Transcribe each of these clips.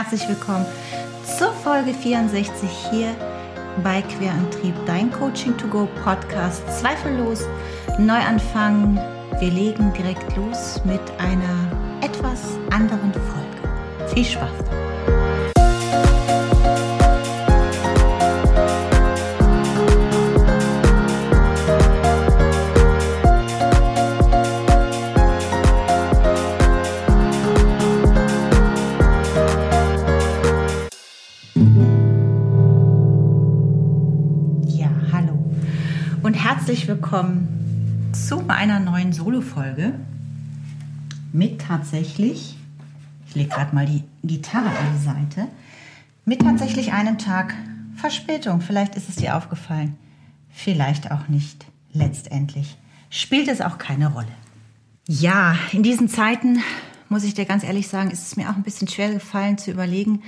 herzlich willkommen zur Folge 64 hier bei Querantrieb, dein Coaching to go Podcast. Zweifellos Neuanfang. Wir legen direkt los mit einer etwas anderen Folge. Viel Spaß! Herzlich willkommen zu einer neuen Solo-Folge mit tatsächlich, ich lege gerade mal die Gitarre an die Seite, mit tatsächlich einem Tag Verspätung. Vielleicht ist es dir aufgefallen, vielleicht auch nicht. Letztendlich spielt es auch keine Rolle. Ja, in diesen Zeiten, muss ich dir ganz ehrlich sagen, ist es mir auch ein bisschen schwer gefallen zu überlegen,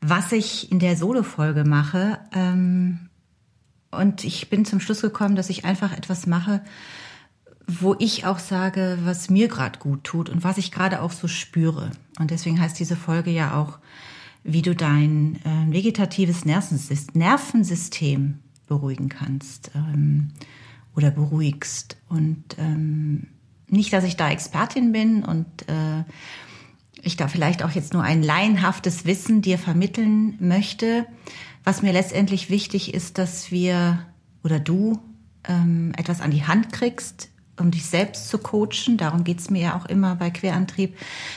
was ich in der Solo-Folge mache. Und ich bin zum Schluss gekommen, dass ich einfach etwas mache, wo ich auch sage, was mir gerade gut tut und was ich gerade auch so spüre. Und deswegen heißt diese Folge ja auch, wie du dein vegetatives Nervensystem beruhigen kannst oder beruhigst. Und nicht, dass ich da Expertin bin und ich da vielleicht auch jetzt nur ein laienhaftes Wissen dir vermitteln möchte. Was mir letztendlich wichtig ist, dass wir oder du etwas an die Hand kriegst, um dich selbst zu coachen. Darum geht's mir ja auch immer bei Querantrieb,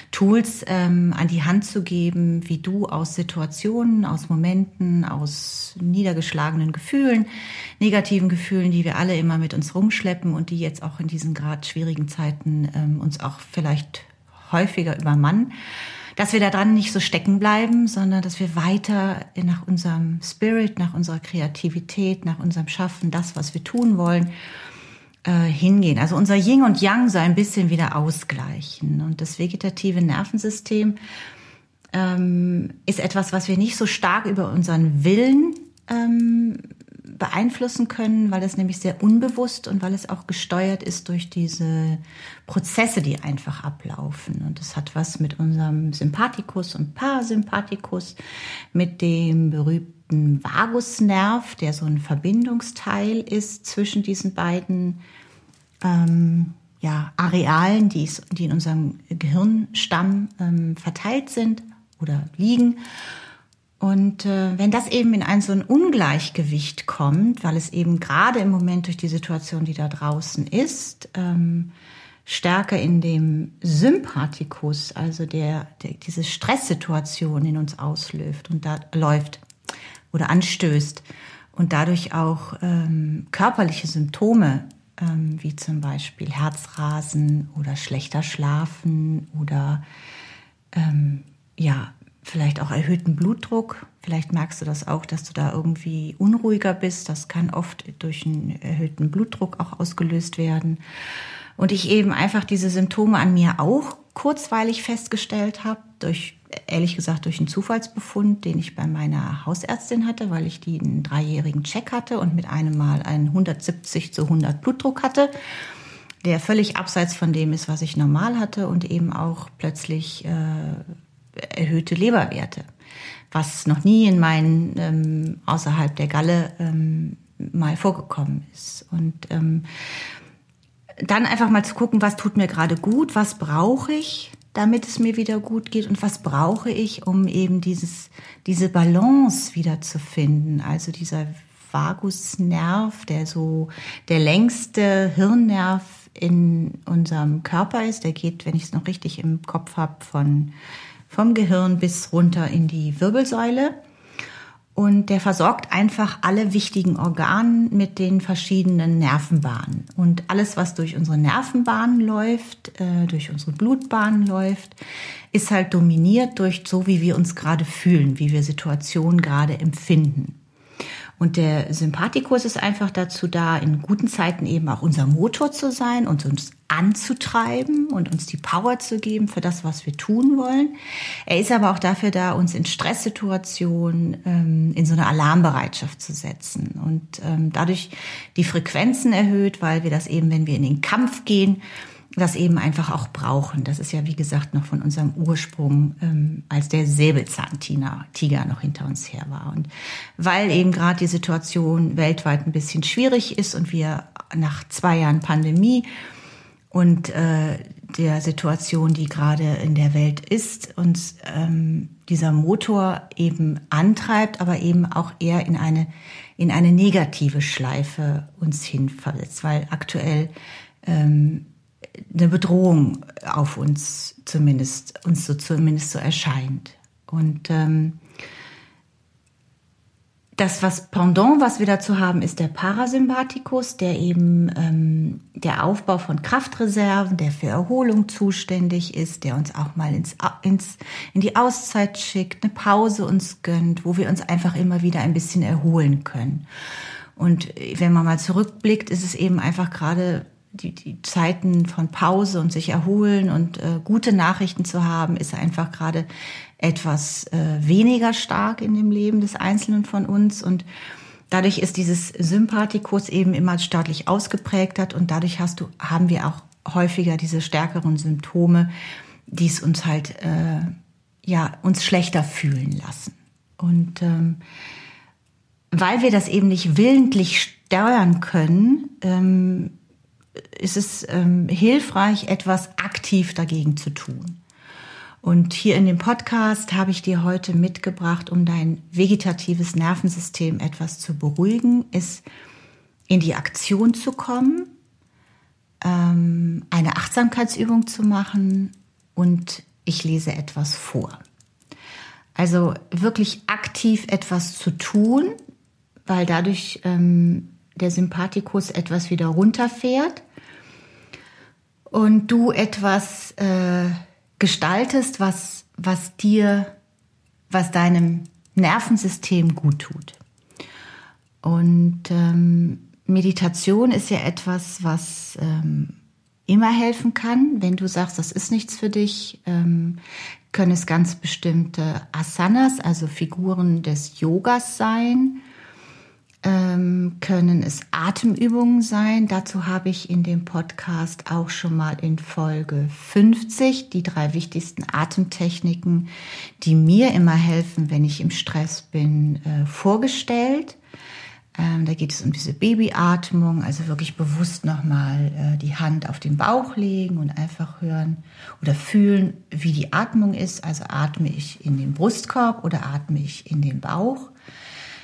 Tools an die Hand zu geben, wie du aus Situationen, aus Momenten, aus niedergeschlagenen Gefühlen, negativen Gefühlen, die wir alle immer mit uns rumschleppen und die jetzt auch in diesen gerade schwierigen Zeiten uns auch vielleicht häufiger übermannen, dass wir daran nicht so stecken bleiben, sondern dass wir weiter nach unserem Spirit, nach unserer Kreativität, nach unserem Schaffen, das, was wir tun wollen, hingehen. Also unser Yin und Yang so ein bisschen wieder ausgleichen. Und das vegetative Nervensystem ist etwas, was wir nicht so stark über unseren Willen beeinflussen können, weil es nämlich sehr unbewusst und weil es auch gesteuert ist durch diese Prozesse, die einfach ablaufen. Und das hat was mit unserem Sympathikus und Parasympathikus, mit dem berühmten Vagusnerv, der so ein Verbindungsteil ist zwischen diesen beiden Arealen, die in unserem Gehirnstamm verteilt sind oder liegen. Und wenn das eben in ein so ein Ungleichgewicht kommt, weil es eben gerade im Moment durch die Situation, die da draußen ist, stärker in dem Sympathikus, also diese Stresssituation in uns auslöst und da läuft oder anstößt und dadurch auch körperliche Symptome wie zum Beispiel Herzrasen oder schlechter Schlafen oder vielleicht auch erhöhten Blutdruck. Vielleicht merkst du das auch, dass du da irgendwie unruhiger bist. Das kann oft durch einen erhöhten Blutdruck auch ausgelöst werden. Und ich eben einfach diese Symptome an mir auch kurzweilig festgestellt habe, ehrlich gesagt durch einen Zufallsbefund, den ich bei meiner Hausärztin hatte, weil ich die einen 3-jährigen Check hatte und mit einem Mal einen 170/100 Blutdruck hatte, der völlig abseits von dem ist, was ich normal hatte und eben auch plötzlich erhöhte Leberwerte, was noch nie in meinen außerhalb der Galle mal vorgekommen ist. Und dann einfach mal zu gucken, was tut mir gerade gut, was brauche ich, damit es mir wieder gut geht und was brauche ich, um eben diese Balance wieder zu finden. Also dieser Vagusnerv, der so der längste Hirnnerv in unserem Körper ist, der geht, wenn ich es noch richtig im Kopf habe, vom Gehirn bis runter in die Wirbelsäule. Und der versorgt einfach alle wichtigen Organe mit den verschiedenen Nervenbahnen. Und alles, was durch unsere Nervenbahnen läuft, durch unsere Blutbahnen läuft, ist halt dominiert durch so, wie wir uns gerade fühlen, wie wir Situationen gerade empfinden. Und der Sympathikus ist einfach dazu da, in guten Zeiten eben auch unser Motor zu sein und uns anzutreiben und uns die Power zu geben für das, was wir tun wollen. Er ist aber auch dafür da, uns in Stresssituationen in so eine Alarmbereitschaft zu setzen und dadurch die Frequenzen erhöht, weil wir das eben, wenn wir in den Kampf gehen, das eben einfach auch brauchen. Das ist ja, wie gesagt, noch von unserem Ursprung, als der Säbelzahntiger noch hinter uns her war. Und weil eben gerade die Situation weltweit ein bisschen schwierig ist und wir nach 2 Jahren Pandemie und der Situation, die gerade in der Welt ist, uns dieser Motor eben antreibt, aber eben auch eher in eine negative Schleife uns hinversetzt, weil aktuell eine Bedrohung auf uns zumindest so erscheint. Und das Pendant, was wir dazu haben, ist der Parasympathikus, der eben der Aufbau von Kraftreserven, der für Erholung zuständig ist, der uns auch mal in die Auszeit schickt, eine Pause uns gönnt, wo wir uns einfach immer wieder ein bisschen erholen können. Und wenn man mal zurückblickt, ist es eben einfach gerade die Zeiten von Pause und sich erholen und gute Nachrichten zu haben, ist einfach gerade etwas weniger stark in dem Leben des Einzelnen von uns. Und dadurch ist dieses Sympathikus eben immer staatlich ausgeprägt und dadurch haben wir auch häufiger diese stärkeren Symptome, die es uns halt uns schlechter fühlen lassen. Und weil wir das eben nicht willentlich steuern können, ist es hilfreich, etwas aktiv dagegen zu tun. Und hier in dem Podcast habe ich dir heute mitgebracht, um dein vegetatives Nervensystem etwas zu beruhigen, ist in die Aktion zu kommen, eine Achtsamkeitsübung zu machen und ich lese etwas vor. Also wirklich aktiv etwas zu tun, weil dadurch der Sympathikus etwas wieder runterfährt und du etwas gestaltest, was deinem Nervensystem gut tut. Und Meditation ist ja etwas, was immer helfen kann. Wenn du sagst, das ist nichts für dich, können es ganz bestimmte Asanas, also Figuren des Yogas sein, können es Atemübungen sein. Dazu habe ich in dem Podcast auch schon mal in Folge 50 die 3 wichtigsten Atemtechniken, die mir immer helfen, wenn ich im Stress bin, vorgestellt. Da geht es um diese Babyatmung, also wirklich bewusst nochmal die Hand auf den Bauch legen und einfach hören oder fühlen, wie die Atmung ist. Also atme ich in den Brustkorb oder atme ich in den Bauch?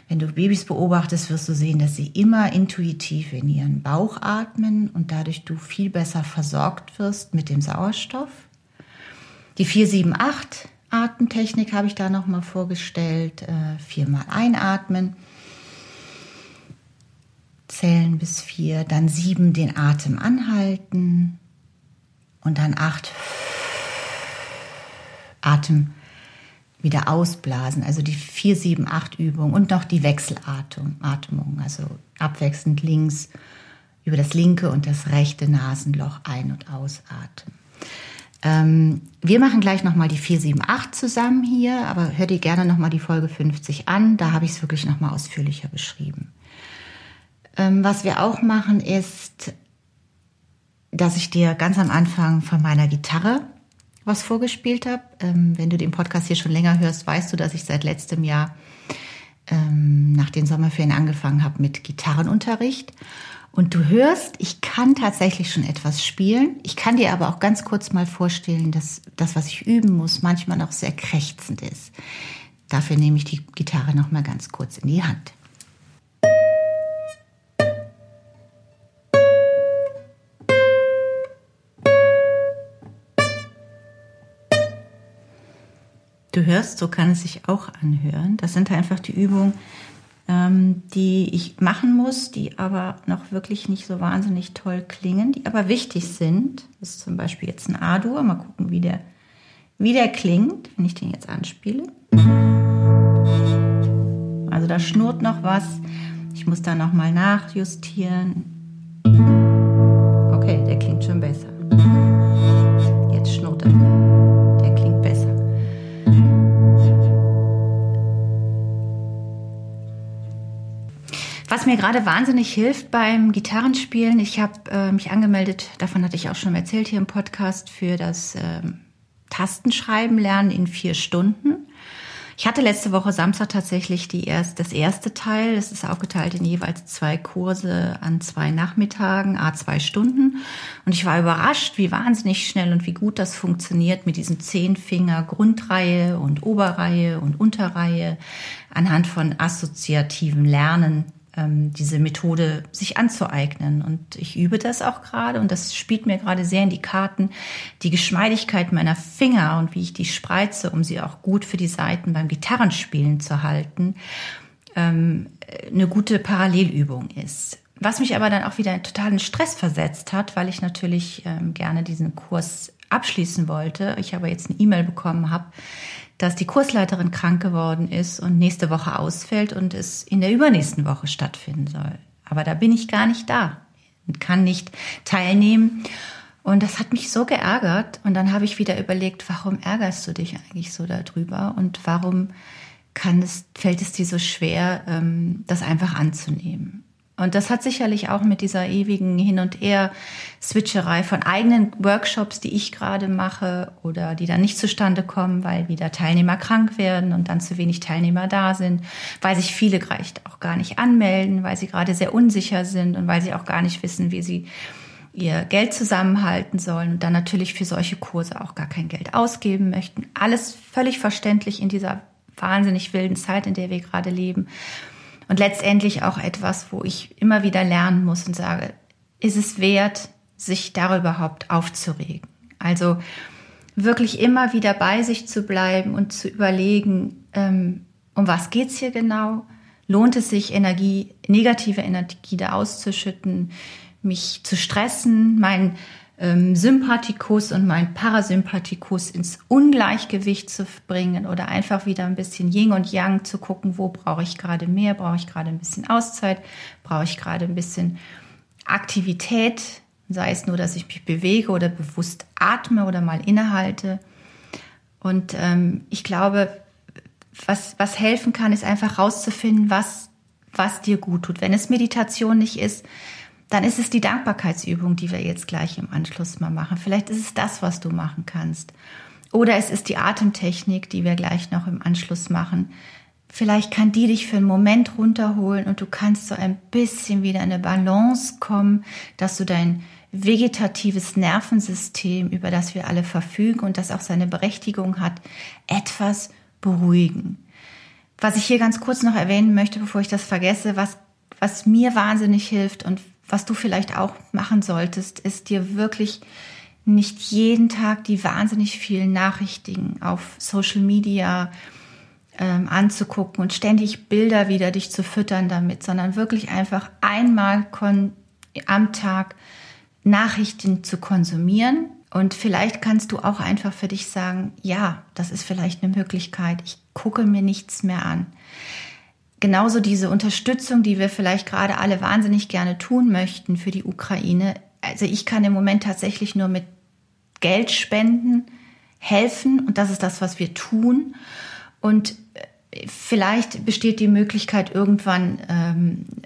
Wenn du Babys beobachtest, wirst du sehen, dass sie immer intuitiv in ihren Bauch atmen und dadurch du viel besser versorgt wirst mit dem Sauerstoff. Die 4-7-8-Atemtechnik habe ich da nochmal vorgestellt. 4-mal einatmen, zählen bis 4, dann 7 den Atem anhalten und dann 8 Atem wieder ausblasen, also die 4-7-8-Übung und noch die Wechselatmung, also abwechselnd links über das linke und das rechte Nasenloch ein- und ausatmen. Wir machen gleich nochmal die 4-7-8 zusammen hier, aber hör dir gerne nochmal die Folge 50 an, da habe ich es wirklich nochmal ausführlicher beschrieben. Was wir auch machen ist, dass ich dir ganz am Anfang von meiner Gitarre was vorgespielt habe. Wenn du den Podcast hier schon länger hörst, weißt du, dass ich seit letztem Jahr nach den Sommerferien angefangen habe mit Gitarrenunterricht. Und du hörst, ich kann tatsächlich schon etwas spielen. Ich kann dir aber auch ganz kurz mal vorstellen, dass das, was ich üben muss, manchmal noch sehr krächzend ist. Dafür nehme ich die Gitarre noch mal ganz kurz in die Hand. Du hörst, so kann es sich auch anhören. Das sind einfach die Übungen, die ich machen muss, die aber noch wirklich nicht so wahnsinnig toll klingen, die aber wichtig sind. Das ist zum Beispiel jetzt ein A-Dur. Mal gucken, wie der klingt, wenn ich den jetzt anspiele. Also da schnurrt noch was. Ich muss da nochmal nachjustieren. Okay, der klingt schon besser. Jetzt schnurrt er. Was mir gerade wahnsinnig hilft beim Gitarrenspielen, ich habe mich angemeldet, davon hatte ich auch schon erzählt hier im Podcast, für das Tastenschreiben lernen in 4 Stunden. Ich hatte letzte Woche Samstag tatsächlich das erste Teil. Das ist aufgeteilt in jeweils 2 Kurse an 2 Nachmittagen, à 2 Stunden. Und ich war überrascht, wie wahnsinnig schnell und wie gut das funktioniert mit diesen 10 Finger Grundreihe und Oberreihe und Unterreihe anhand von assoziativem Lernen, diese Methode sich anzueignen. Und ich übe das auch gerade und das spielt mir gerade sehr in die Karten, die Geschmeidigkeit meiner Finger und wie ich die spreize, um sie auch gut für die Saiten beim Gitarrenspielen zu halten, eine gute Parallelübung ist. Was mich aber dann auch wieder in totalen Stress versetzt hat, weil ich natürlich gerne diesen Kurs abschließen wollte. Ich aber jetzt eine E-Mail bekommen habe, dass die Kursleiterin krank geworden ist und nächste Woche ausfällt und es in der übernächsten Woche stattfinden soll. Aber da bin ich gar nicht da und kann nicht teilnehmen. Und das hat mich so geärgert. Und dann habe ich wieder überlegt, warum ärgerst du dich eigentlich so darüber? Und warum fällt es dir so schwer, das einfach anzunehmen? Und das hat sicherlich auch mit dieser ewigen Hin- und Her-Switcherei von eigenen Workshops, die ich gerade mache oder die dann nicht zustande kommen, weil wieder Teilnehmer krank werden und dann zu wenig Teilnehmer da sind, weil sich viele vielleicht auch gar nicht anmelden, weil sie gerade sehr unsicher sind und weil sie auch gar nicht wissen, wie sie ihr Geld zusammenhalten sollen und dann natürlich für solche Kurse auch gar kein Geld ausgeben möchten. Alles völlig verständlich in dieser wahnsinnig wilden Zeit, in der wir gerade leben. Und letztendlich auch etwas, wo ich immer wieder lernen muss und sage, ist es wert, sich darüber überhaupt aufzuregen? Also wirklich immer wieder bei sich zu bleiben und zu überlegen, um was geht's hier genau? Lohnt es sich, negative Energie da auszuschütten, mich zu stressen, mein Sympathikus und mein Parasympathikus ins Ungleichgewicht zu bringen oder einfach wieder ein bisschen Yin und Yang zu gucken, wo brauche ich gerade mehr, brauche ich gerade ein bisschen Auszeit, brauche ich gerade ein bisschen Aktivität, sei es nur, dass ich mich bewege oder bewusst atme oder mal innehalte. Und ich glaube, was helfen kann, ist einfach rauszufinden, was dir gut tut. Wenn es Meditation nicht ist, dann ist es die Dankbarkeitsübung, die wir jetzt gleich im Anschluss mal machen. Vielleicht ist es das, was du machen kannst. Oder es ist die Atemtechnik, die wir gleich noch im Anschluss machen. Vielleicht kann die dich für einen Moment runterholen und du kannst so ein bisschen wieder in eine Balance kommen, dass du dein vegetatives Nervensystem, über das wir alle verfügen und das auch seine Berechtigung hat, etwas beruhigen. Was ich hier ganz kurz noch erwähnen möchte, bevor ich das vergesse, was mir wahnsinnig hilft und was du vielleicht auch machen solltest, ist dir wirklich nicht jeden Tag die wahnsinnig vielen Nachrichten auf Social Media anzugucken und ständig Bilder wieder dich zu füttern damit, sondern wirklich einfach einmal am Tag Nachrichten zu konsumieren. Und vielleicht kannst du auch einfach für dich sagen, ja, das ist vielleicht eine Möglichkeit, ich gucke mir nichts mehr an. Genauso diese Unterstützung, die wir vielleicht gerade alle wahnsinnig gerne tun möchten für die Ukraine. Also ich kann im Moment tatsächlich nur mit Geld spenden, helfen. Und das ist das, was wir tun. Und vielleicht besteht die Möglichkeit, irgendwann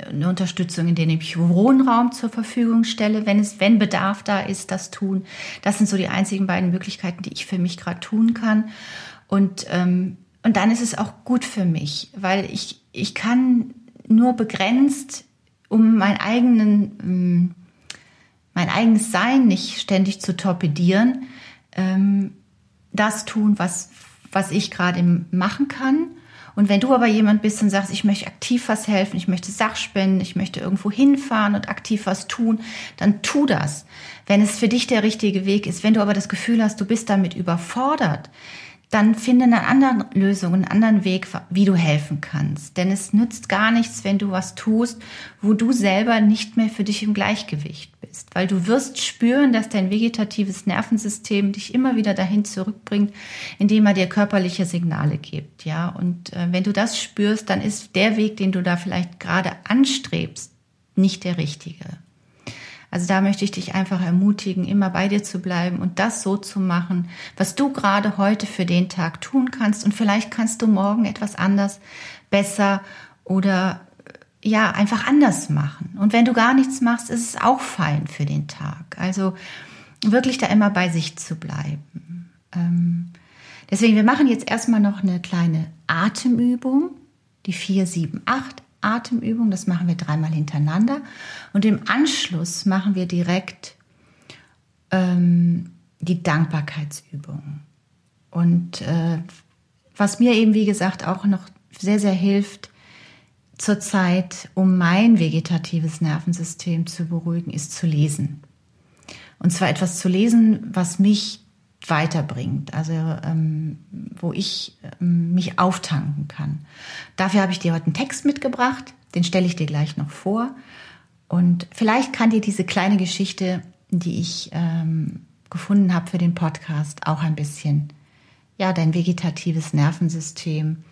eine Unterstützung, indem ich Wohnraum zur Verfügung stelle, wenn Bedarf da ist, das tun. Das sind so die einzigen beiden Möglichkeiten, die ich für mich gerade tun kann. Und dann ist es auch gut für mich, weil ich kann nur begrenzt, um mein eigenes Sein nicht ständig zu torpedieren, das tun, was ich gerade machen kann. Und wenn du aber jemand bist und sagst, ich möchte aktiv was helfen, ich möchte Sachspenden, ich möchte irgendwo hinfahren und aktiv was tun, dann tu das, wenn es für dich der richtige Weg ist. Wenn du aber das Gefühl hast, du bist damit überfordert, dann finde eine andere Lösung, einen anderen Weg, wie du helfen kannst. Denn es nützt gar nichts, wenn du was tust, wo du selber nicht mehr für dich im Gleichgewicht bist. Weil du wirst spüren, dass dein vegetatives Nervensystem dich immer wieder dahin zurückbringt, indem er dir körperliche Signale gibt. Ja? Und wenn du das spürst, dann ist der Weg, den du da vielleicht gerade anstrebst, nicht der richtige. Also da möchte ich dich einfach ermutigen, immer bei dir zu bleiben und das so zu machen, was du gerade heute für den Tag tun kannst. Und vielleicht kannst du morgen etwas anders, besser oder ja, einfach anders machen. Und wenn du gar nichts machst, ist es auch fein für den Tag. Also wirklich da immer bei sich zu bleiben. Deswegen, wir machen jetzt erstmal noch eine kleine Atemübung, die 4-7-8 Atemübung. Das machen wir 3 Mal hintereinander. Und im Anschluss machen wir direkt die Dankbarkeitsübung. Und was mir eben, wie gesagt, auch noch sehr, sehr hilft zurzeit, um mein vegetatives Nervensystem zu beruhigen, ist zu lesen. Und zwar etwas zu lesen, was mich weiterbringt, also wo ich mich auftanken kann. Dafür habe ich dir heute einen Text mitgebracht, den stelle ich dir gleich noch vor. Und vielleicht kann dir diese kleine Geschichte, die ich gefunden habe für den Podcast, auch ein bisschen, ja, dein vegetatives Nervensystem,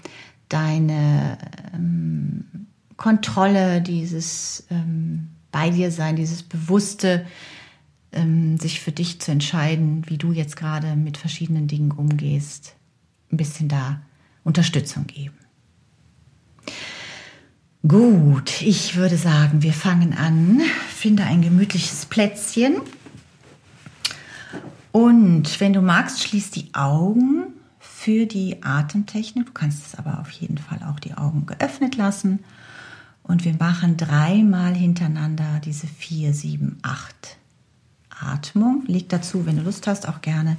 deine Kontrolle, dieses bei dir sein, dieses bewusste, sich für dich zu entscheiden, wie du jetzt gerade mit verschiedenen Dingen umgehst, ein bisschen da Unterstützung geben. Gut, ich würde sagen, wir fangen an. Finde ein gemütliches Plätzchen. Und wenn du magst, schließ die Augen für die Atemtechnik. Du kannst es aber auf jeden Fall auch die Augen geöffnet lassen. Und wir machen 3 Mal hintereinander diese 4-7-8 Atmung. Leg dazu, wenn du Lust hast, auch gerne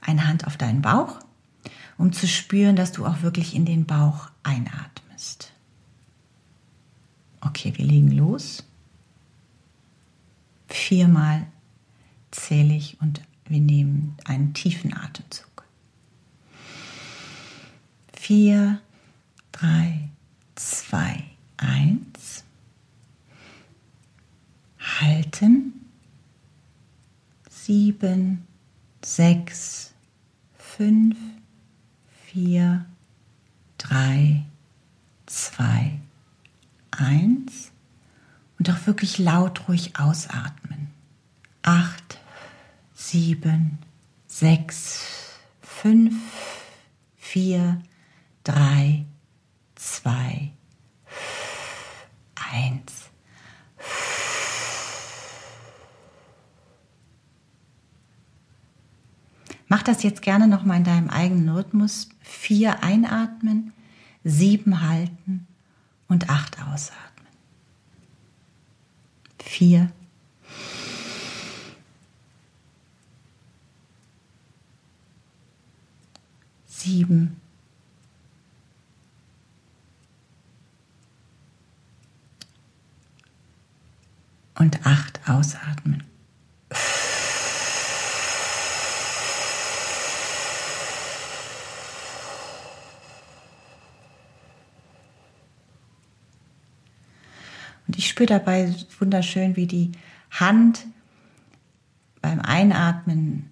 eine Hand auf deinen Bauch, um zu spüren, dass du auch wirklich in den Bauch einatmest. Okay, wir legen los. 4 Mal zähle ich und wir nehmen einen tiefen Atemzug. 4, 3, 2, 1. Halten. 7, 6, 5, 4, 3, 2, 1 und auch wirklich laut ruhig ausatmen. 8, 7, 6, 5, 4, 3, 2, 1. Mach das jetzt gerne nochmal in deinem eigenen Rhythmus. 4 einatmen, 7 halten und 8 ausatmen. 4. 7 und 8 ausatmen. 4 dabei wunderschön, wie die Hand beim Einatmen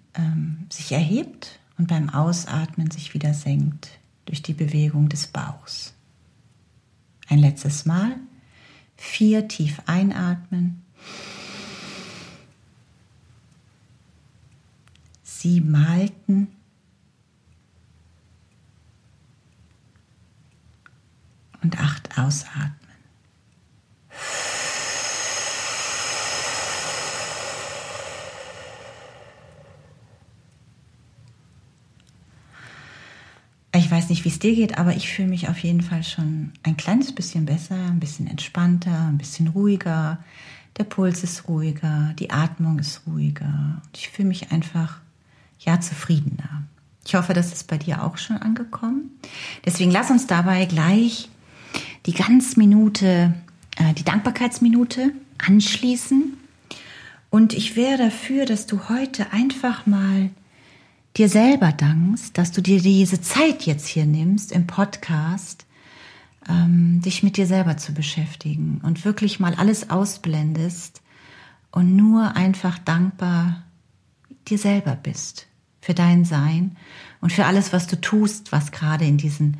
sich erhebt und beim Ausatmen sich wieder senkt durch die Bewegung des Bauchs. Ein letztes Mal. 4 tief einatmen. 7 halten. 8 ausatmen. Ich weiß nicht, wie es dir geht, aber ich fühle mich auf jeden Fall schon ein kleines bisschen besser, ein bisschen entspannter, ein bisschen ruhiger. Der Puls ist ruhiger, die Atmung ist ruhiger. Ich fühle mich einfach, ja, zufriedener. Ich hoffe, das ist bei dir auch schon angekommen. Deswegen lass uns dabei gleich die die Dankbarkeitsminute anschließen. Und ich wäre dafür, dass du heute einfach mal dir selber dankst, dass du dir diese Zeit jetzt hier nimmst, im Podcast, dich mit dir selber zu beschäftigen und wirklich mal alles ausblendest und nur einfach dankbar dir selber bist, für dein Sein und für alles, was du tust, was gerade in diesen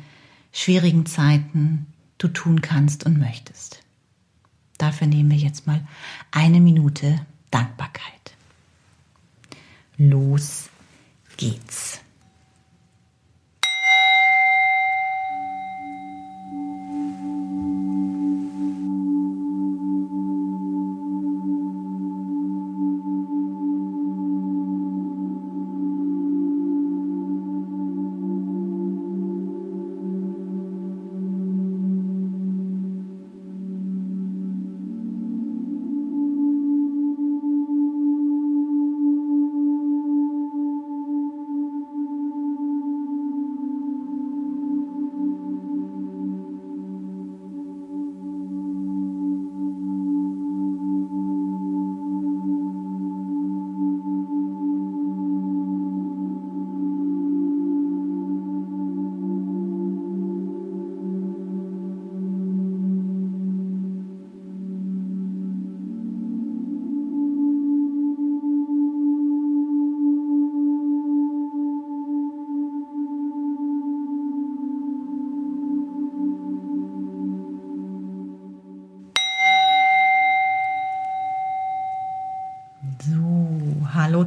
schwierigen Zeiten du tun kannst und möchtest. Dafür nehmen wir jetzt mal 1 Minute Dankbarkeit. Los geht's.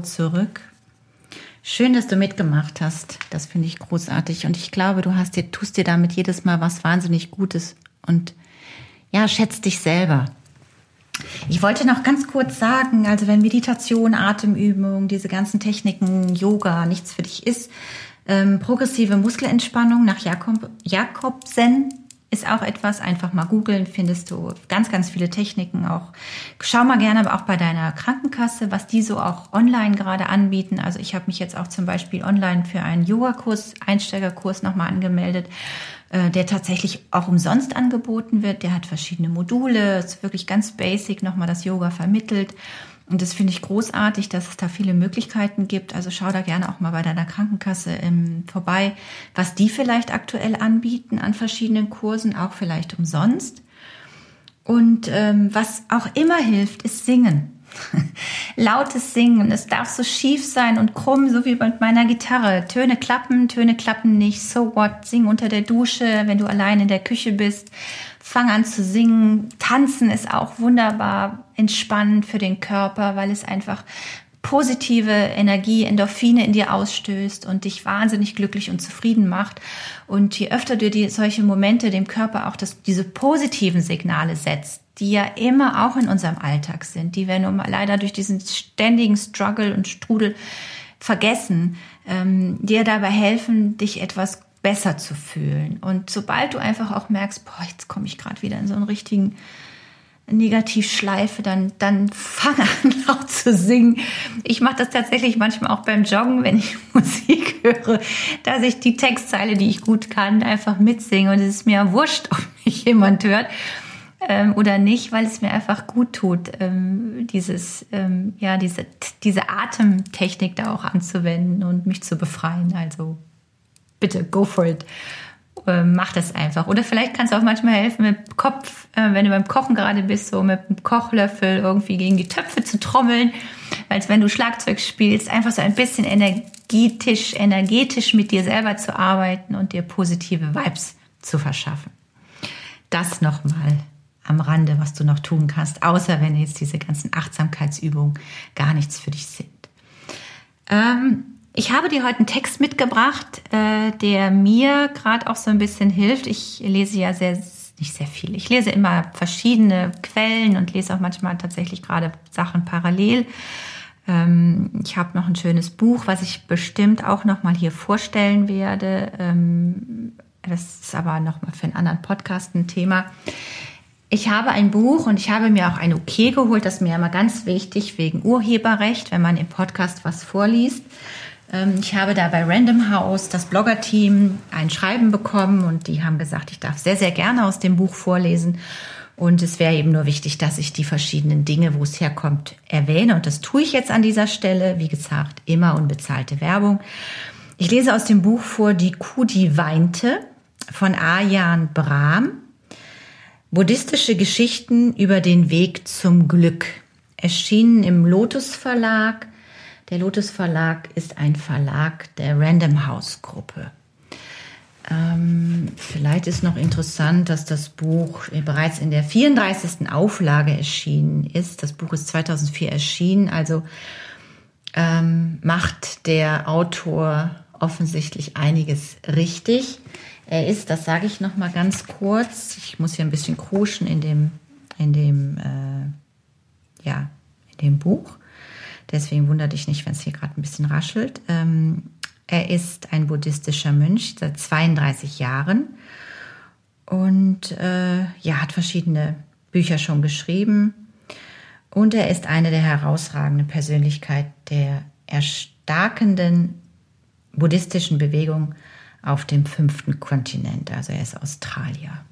zurück. Schön, dass du mitgemacht hast. Das finde ich großartig. Und ich glaube, tust dir damit jedes Mal was wahnsinnig Gutes. Und ja, schätzt dich selber. Ich wollte noch ganz kurz sagen, also wenn Meditation, Atemübung, diese ganzen Techniken, Yoga nichts für dich ist, progressive Muskelentspannung nach Jakobsen ist auch etwas. Einfach mal googeln, findest du ganz, ganz viele Techniken auch. Schau mal gerne aber auch bei deiner Krankenkasse, was die so auch online gerade anbieten. Also ich habe mich jetzt auch zum Beispiel online für einen Yoga-Kurs, Einsteigerkurs nochmal angemeldet, der tatsächlich auch umsonst angeboten wird. Der hat verschiedene Module, ist wirklich ganz basic nochmal das Yoga vermittelt. Und das finde ich großartig, dass es da viele Möglichkeiten gibt. Also schau da gerne auch mal bei deiner Krankenkasse vorbei, was die vielleicht aktuell anbieten an verschiedenen Kursen, auch vielleicht umsonst. Und was auch immer hilft, ist Singen. Lautes Singen. Es darf so schief sein und krumm, so wie bei meiner Gitarre. Töne klappen nicht. So what? Sing unter der Dusche, wenn du allein in der Küche bist. Fang an zu singen. Tanzen ist auch wunderbar entspannend für den Körper, weil es einfach positive Energie, Endorphine in dir ausstößt und dich wahnsinnig glücklich und zufrieden macht. Und je öfter du dir solche Momente dem Körper auch diese positiven Signale setzt, die ja immer auch in unserem Alltag sind, die wir nur mal leider durch diesen ständigen Struggle und Strudel vergessen, dir dabei helfen, dich etwas besser zu fühlen. Und sobald du einfach auch merkst, boah, jetzt komme ich gerade wieder in so einen richtigen Negativschleife, dann fang an, laut zu singen. Ich mache das tatsächlich manchmal auch beim Joggen, wenn ich Musik höre, dass ich die Textzeile, die ich gut kann, einfach mitsinge. Und es ist mir wurscht, ob mich jemand hört oder nicht, weil es mir einfach gut tut, diese Atemtechnik da auch anzuwenden und mich zu befreien. Also bitte, go for it. Mach das einfach. Oder vielleicht kannst du auch manchmal helfen mit Kopf, wenn du beim Kochen gerade bist, so mit einem Kochlöffel irgendwie gegen die Töpfe zu trommeln. Als wenn du Schlagzeug spielst, einfach so ein bisschen energetisch mit dir selber zu arbeiten und dir positive Vibes zu verschaffen. Das nochmal am Rande, was du noch tun kannst, außer wenn jetzt diese ganzen Achtsamkeitsübungen gar nichts für dich sind. Ich habe dir heute einen Text mitgebracht, der mir gerade auch so ein bisschen hilft. Ich lese ja nicht sehr viel. Ich lese immer verschiedene Quellen und lese auch manchmal tatsächlich gerade Sachen parallel. Ich habe noch ein schönes Buch, was ich bestimmt auch nochmal hier vorstellen werde. Das ist aber nochmal für einen anderen Podcast ein Thema. Ich habe ein Buch und ich habe mir auch ein Okay geholt. Das ist mir immer ganz wichtig wegen Urheberrecht, wenn man im Podcast was vorliest. Ich habe da bei Random House, das Blogger-Team, ein Schreiben bekommen und die haben gesagt, ich darf sehr, sehr gerne aus dem Buch vorlesen. Und es wäre eben nur wichtig, dass ich die verschiedenen Dinge, wo es herkommt, erwähne. Und das tue ich jetzt an dieser Stelle. Wie gesagt, immer unbezahlte Werbung. Ich lese aus dem Buch vor, Die Kuh, die weinte von Ajahn Brahm. Buddhistische Geschichten über den Weg zum Glück. Erschienen im Lotus Verlag. Der Lotus Verlag ist ein Verlag der Random House Gruppe. Vielleicht ist noch interessant, dass das Buch bereits in der 34. Auflage erschienen ist. Das Buch ist 2004 erschienen, also macht der Autor offensichtlich einiges richtig. Er ist, das sage ich noch mal ganz kurz, ich muss hier ein bisschen kruschen in dem Buch. Deswegen wundert dich nicht, wenn es hier gerade ein bisschen raschelt. Er ist ein buddhistischer Mönch seit 32 Jahren und hat verschiedene Bücher schon geschrieben. Und er ist eine der herausragenden Persönlichkeiten der erstarkenden buddhistischen Bewegung auf dem 5. Kontinent. Also er ist Australier.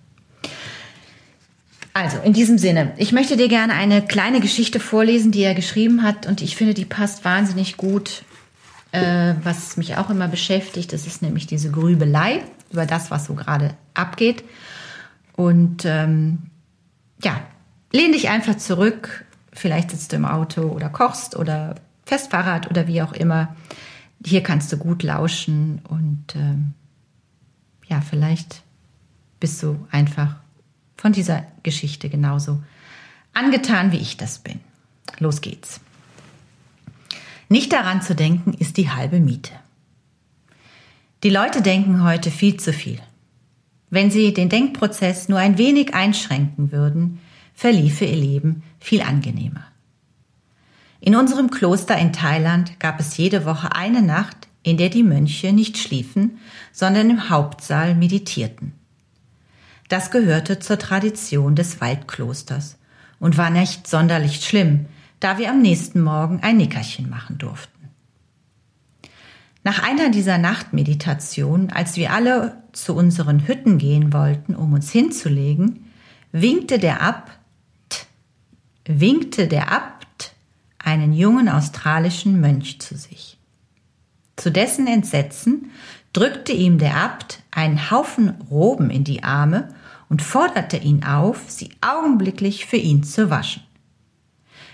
Also, in diesem Sinne, ich möchte dir gerne eine kleine Geschichte vorlesen, die er geschrieben hat. Und ich finde, die passt wahnsinnig gut, was mich auch immer beschäftigt. Das ist nämlich diese Grübelei über das, was so gerade abgeht. Und lehn dich einfach zurück. Vielleicht sitzt du im Auto oder kochst oder fährst Fahrrad oder wie auch immer. Hier kannst du gut lauschen und vielleicht bist du einfach von dieser Geschichte genauso angetan, wie ich das bin. Los geht's. Nicht daran zu denken, ist die halbe Miete. Die Leute denken heute viel zu viel. Wenn sie den Denkprozess nur ein wenig einschränken würden, verliefe ihr Leben viel angenehmer. In unserem Kloster in Thailand gab es jede Woche eine Nacht, in der die Mönche nicht schliefen, sondern im Hauptsaal meditierten. Das gehörte zur Tradition des Waldklosters und war nicht sonderlich schlimm, da wir am nächsten Morgen ein Nickerchen machen durften. Nach einer dieser Nachtmeditationen, als wir alle zu unseren Hütten gehen wollten, um uns hinzulegen, winkte der Abt einen jungen australischen Mönch zu sich. Zu dessen Entsetzen drückte ihm der Abt einen Haufen Roben in die Arme und forderte ihn auf, sie augenblicklich für ihn zu waschen.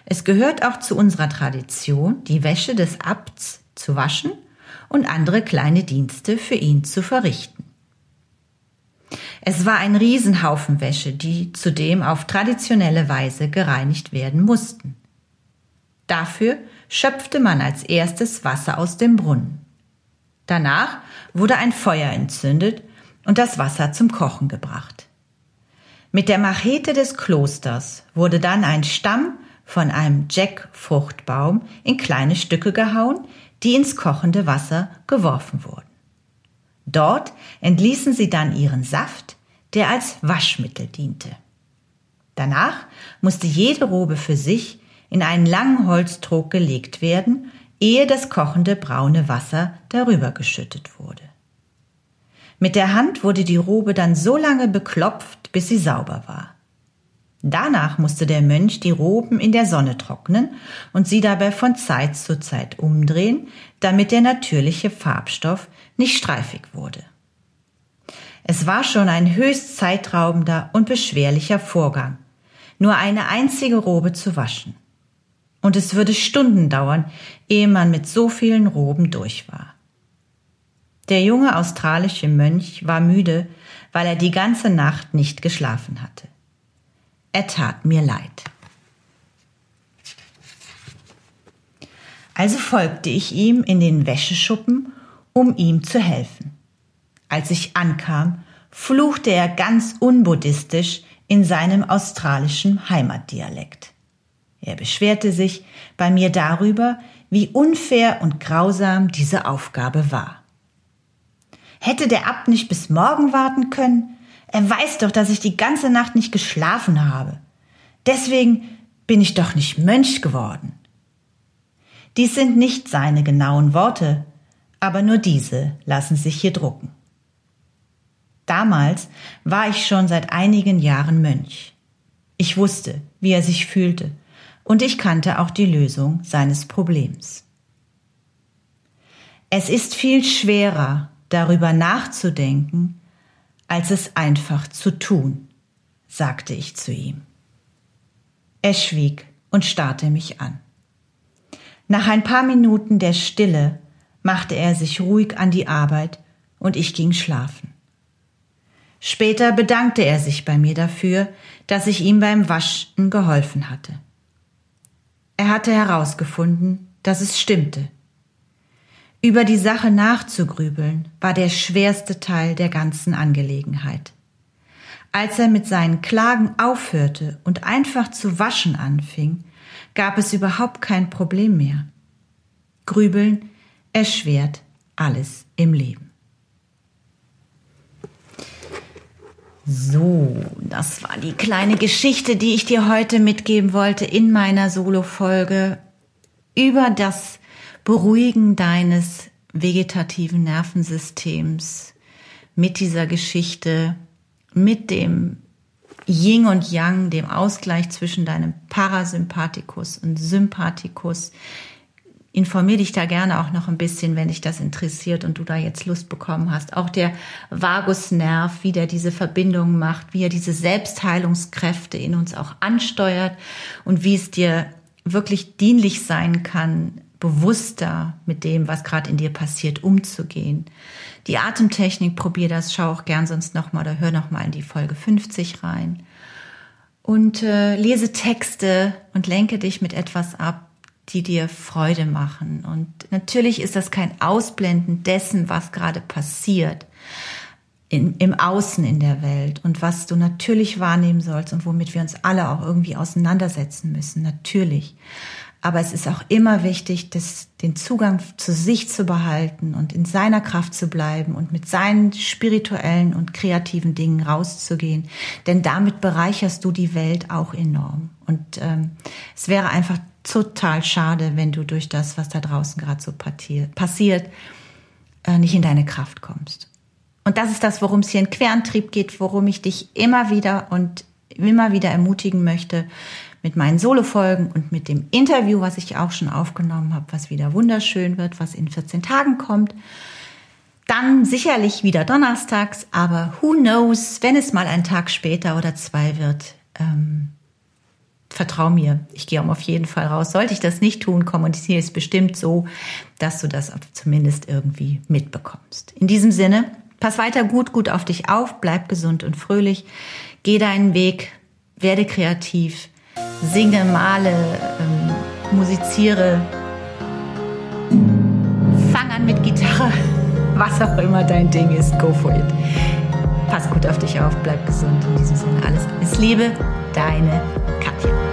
Es gehört auch zu unserer Tradition, die Wäsche des Abts zu waschen und andere kleine Dienste für ihn zu verrichten. Es war ein Riesenhaufen Wäsche, die zudem auf traditionelle Weise gereinigt werden mussten. Dafür schöpfte man als erstes Wasser aus dem Brunnen. Danach wurde ein Feuer entzündet und das Wasser zum Kochen gebracht. Mit der Machete des Klosters wurde dann ein Stamm von einem Jackfruchtbaum in kleine Stücke gehauen, die ins kochende Wasser geworfen wurden. Dort entließen sie dann ihren Saft, der als Waschmittel diente. Danach musste jede Robe für sich in einen langen Holztrog gelegt werden, ehe das kochende braune Wasser darüber geschüttet wurde. Mit der Hand wurde die Robe dann so lange beklopft, bis sie sauber war. Danach musste der Mönch die Roben in der Sonne trocknen und sie dabei von Zeit zu Zeit umdrehen, damit der natürliche Farbstoff nicht streifig wurde. Es war schon ein höchst zeitraubender und beschwerlicher Vorgang, nur eine einzige Robe zu waschen. Und es würde Stunden dauern, ehe man mit so vielen Roben durch war. Der junge australische Mönch war müde, weil er die ganze Nacht nicht geschlafen hatte. Er tat mir leid. Also folgte ich ihm in den Wäscheschuppen, um ihm zu helfen. Als ich ankam, fluchte er ganz unbuddhistisch in seinem australischen Heimatdialekt. Er beschwerte sich bei mir darüber, wie unfair und grausam diese Aufgabe war. Hätte der Abt nicht bis morgen warten können? Er weiß doch, dass ich die ganze Nacht nicht geschlafen habe. Deswegen bin ich doch nicht Mönch geworden. Dies sind nicht seine genauen Worte, aber nur diese lassen sich hier drucken. Damals war ich schon seit einigen Jahren Mönch. Ich wusste, wie er sich fühlte. Und ich kannte auch die Lösung seines Problems. Es ist viel schwerer, darüber nachzudenken, als es einfach zu tun, sagte ich zu ihm. Er schwieg und starrte mich an. Nach ein paar Minuten der Stille machte er sich ruhig an die Arbeit und ich ging schlafen. Später bedankte er sich bei mir dafür, dass ich ihm beim Waschen geholfen hatte. Er hatte herausgefunden, dass es stimmte. Über die Sache nachzugrübeln war der schwerste Teil der ganzen Angelegenheit. Als er mit seinen Klagen aufhörte und einfach zu waschen anfing, gab es überhaupt kein Problem mehr. Grübeln erschwert alles im Leben. So, das war die kleine Geschichte, die ich dir heute mitgeben wollte in meiner Solo-Folge über das Beruhigen deines vegetativen Nervensystems mit dieser Geschichte, mit dem Yin und Yang, dem Ausgleich zwischen deinem Parasympathikus und Sympathikus. Informier dich da gerne auch noch ein bisschen, wenn dich das interessiert und du da jetzt Lust bekommen hast. Auch der Vagusnerv, wie der diese Verbindung macht, wie er diese Selbstheilungskräfte in uns auch ansteuert und wie es dir wirklich dienlich sein kann, bewusster mit dem, was gerade in dir passiert, umzugehen. Die Atemtechnik, probier das, schau auch gern sonst nochmal oder hör nochmal in die Folge 50 rein. Und lese Texte und lenke dich mit etwas ab, die dir Freude machen. Und natürlich ist das kein Ausblenden dessen, was gerade passiert im Außen in der Welt und was du natürlich wahrnehmen sollst und womit wir uns alle auch irgendwie auseinandersetzen müssen, natürlich. Aber es ist auch immer wichtig, den Zugang zu sich zu behalten und in seiner Kraft zu bleiben und mit seinen spirituellen und kreativen Dingen rauszugehen. Denn damit bereicherst du die Welt auch enorm. Und es wäre einfach total schade, wenn du durch das, was da draußen gerade so passiert, nicht in deine Kraft kommst. Und das ist das, worum es hier in Querantrieb geht, worum ich dich immer wieder ermutigen möchte, mit meinen Solo-Folgen und mit dem Interview, was ich auch schon aufgenommen habe, was wieder wunderschön wird, was in 14 Tagen kommt. Dann sicherlich wieder donnerstags, aber who knows, wenn es mal einen Tag später oder zwei wird. Vertrau mir, ich gehe auf jeden Fall raus. Sollte ich das nicht tun, kommuniziere ich es bestimmt so, dass du das zumindest irgendwie mitbekommst. In diesem Sinne, pass weiter gut auf dich auf, bleib gesund und fröhlich, geh deinen Weg, werde kreativ, singe, male, musiziere, fang an mit Gitarre, was auch immer dein Ding ist, go for it. Pass gut auf dich auf, bleib gesund. In diesem Sinne alles Liebe, deine Katja.